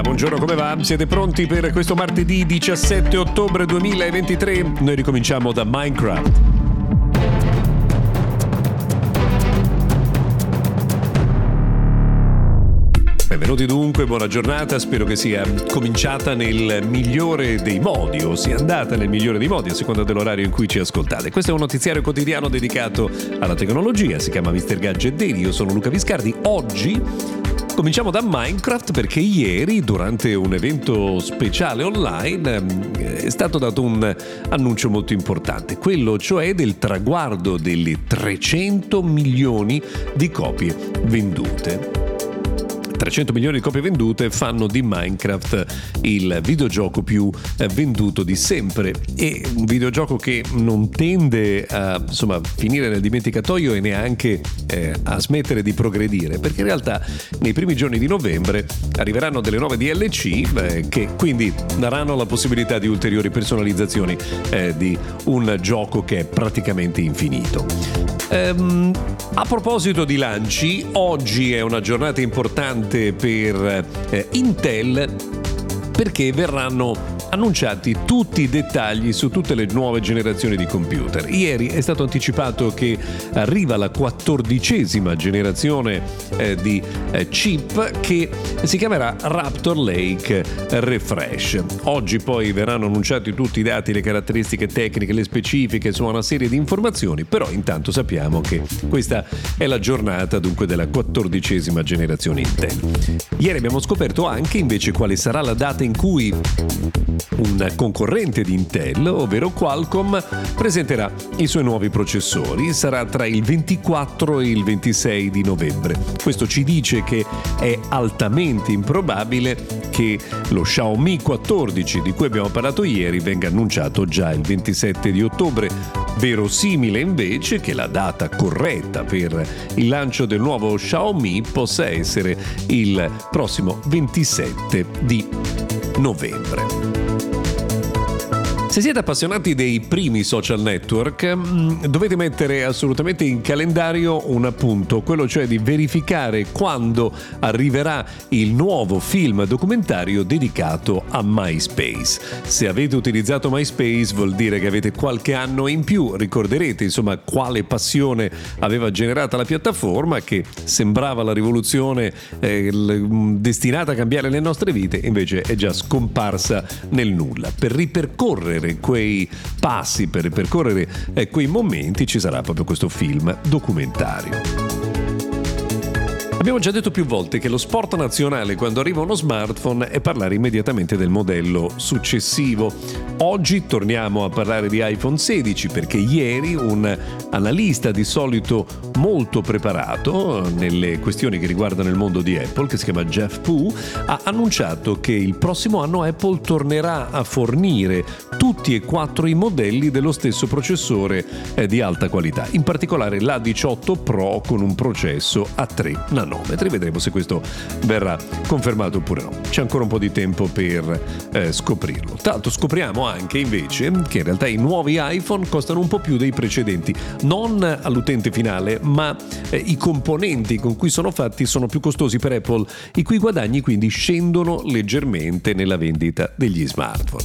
Buongiorno, come va? Siete pronti per questo martedì 17 ottobre 2023? Noi ricominciamo da Minecraft. Benvenuti dunque, buona giornata, spero che sia cominciata nel migliore dei modi o sia andata nel migliore dei modi a seconda dell'orario in cui ci ascoltate. Questo è un notiziario quotidiano dedicato alla tecnologia, si chiama Mister Gadget Day, io sono Luca Viscardi. Oggi cominciamo da Minecraft perché ieri, durante un evento speciale online, è stato dato un annuncio molto importante, quello cioè del traguardo delle 300 milioni di copie vendute. 300 milioni di copie vendute fanno di Minecraft il videogioco più venduto di sempre, e un videogioco che non tende a finire nel dimenticatoio e neanche a smettere di progredire, perché in realtà nei primi giorni di novembre arriveranno delle nuove DLC che quindi daranno la possibilità di ulteriori personalizzazioni di un gioco che è praticamente infinito. A proposito di lanci, oggi è una giornata importante per Intel, perché verranno annunciati tutti i dettagli su tutte le nuove generazioni di computer. Ieri è stato anticipato che arriva la 14ª generazione di chip, che si chiamerà Raptor Lake Refresh. Oggi poi verranno annunciati tutti i dati, le caratteristiche tecniche, le specifiche, insomma una serie di informazioni, però intanto sappiamo che questa è la giornata dunque della 14ª generazione Intel. Ieri abbiamo scoperto anche invece quale sarà la data in cui un concorrente di Intel, ovvero Qualcomm, presenterà i suoi nuovi processori. Sarà tra il 24 e il 26 di novembre. Questo ci dice che è altamente improbabile che lo Xiaomi 14 di cui abbiamo parlato ieri venga annunciato già il 27 di ottobre. Verosimile invece che la data corretta per il lancio del nuovo Xiaomi possa essere il prossimo 27 di novembre. Se siete appassionati dei primi social network, dovete mettere assolutamente in calendario un appunto, quello cioè di verificare quando arriverà il nuovo film documentario dedicato a MySpace. Se avete utilizzato MySpace vuol dire che avete qualche anno in più, ricorderete insomma quale passione aveva generata la piattaforma, che sembrava la rivoluzione destinata a cambiare le nostre vite, invece è già scomparsa nel nulla. Per ripercorrere quei passi, per percorrere quei momenti, ci sarà proprio questo film documentario. Abbiamo già detto più volte che lo sport nazionale quando arriva uno smartphone è parlare immediatamente del modello successivo. Oggi torniamo a parlare di iPhone 16 perché ieri un analista, di solito molto preparato nelle questioni che riguardano il mondo di Apple, che si chiama Jeff Poo, ha annunciato che il prossimo anno Apple tornerà a fornire tutti e quattro i modelli dello stesso processore di alta qualità, in particolare l'A18 Pro con un processo a 3 nanometri. Vedremo se questo verrà confermato oppure no. C'è ancora un po' di tempo per scoprirlo. Tra l'altro scopriamo anche invece che in realtà i nuovi iPhone costano un po' più dei precedenti, non all'utente finale, ma i componenti con cui sono fatti sono più costosi per Apple, i cui guadagni quindi scendono leggermente nella vendita degli smartphone.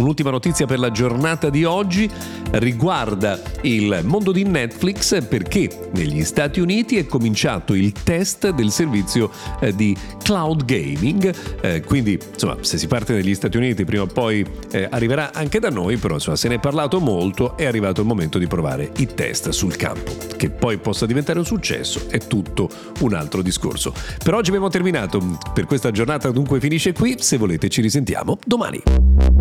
Un'ultima notizia per la giornata di oggi riguarda il mondo di Netflix, perché negli Stati Uniti è cominciato il test del servizio di cloud gaming, quindi insomma se si parte negli Stati Uniti prima o poi arriverà anche da noi, però insomma se ne è parlato molto, è arrivato il momento di provare i test sul campo. Che poi possa diventare un successo è tutto un altro discorso. Per oggi abbiamo terminato, per questa giornata dunque finisce qui, se volete ci risentiamo domani.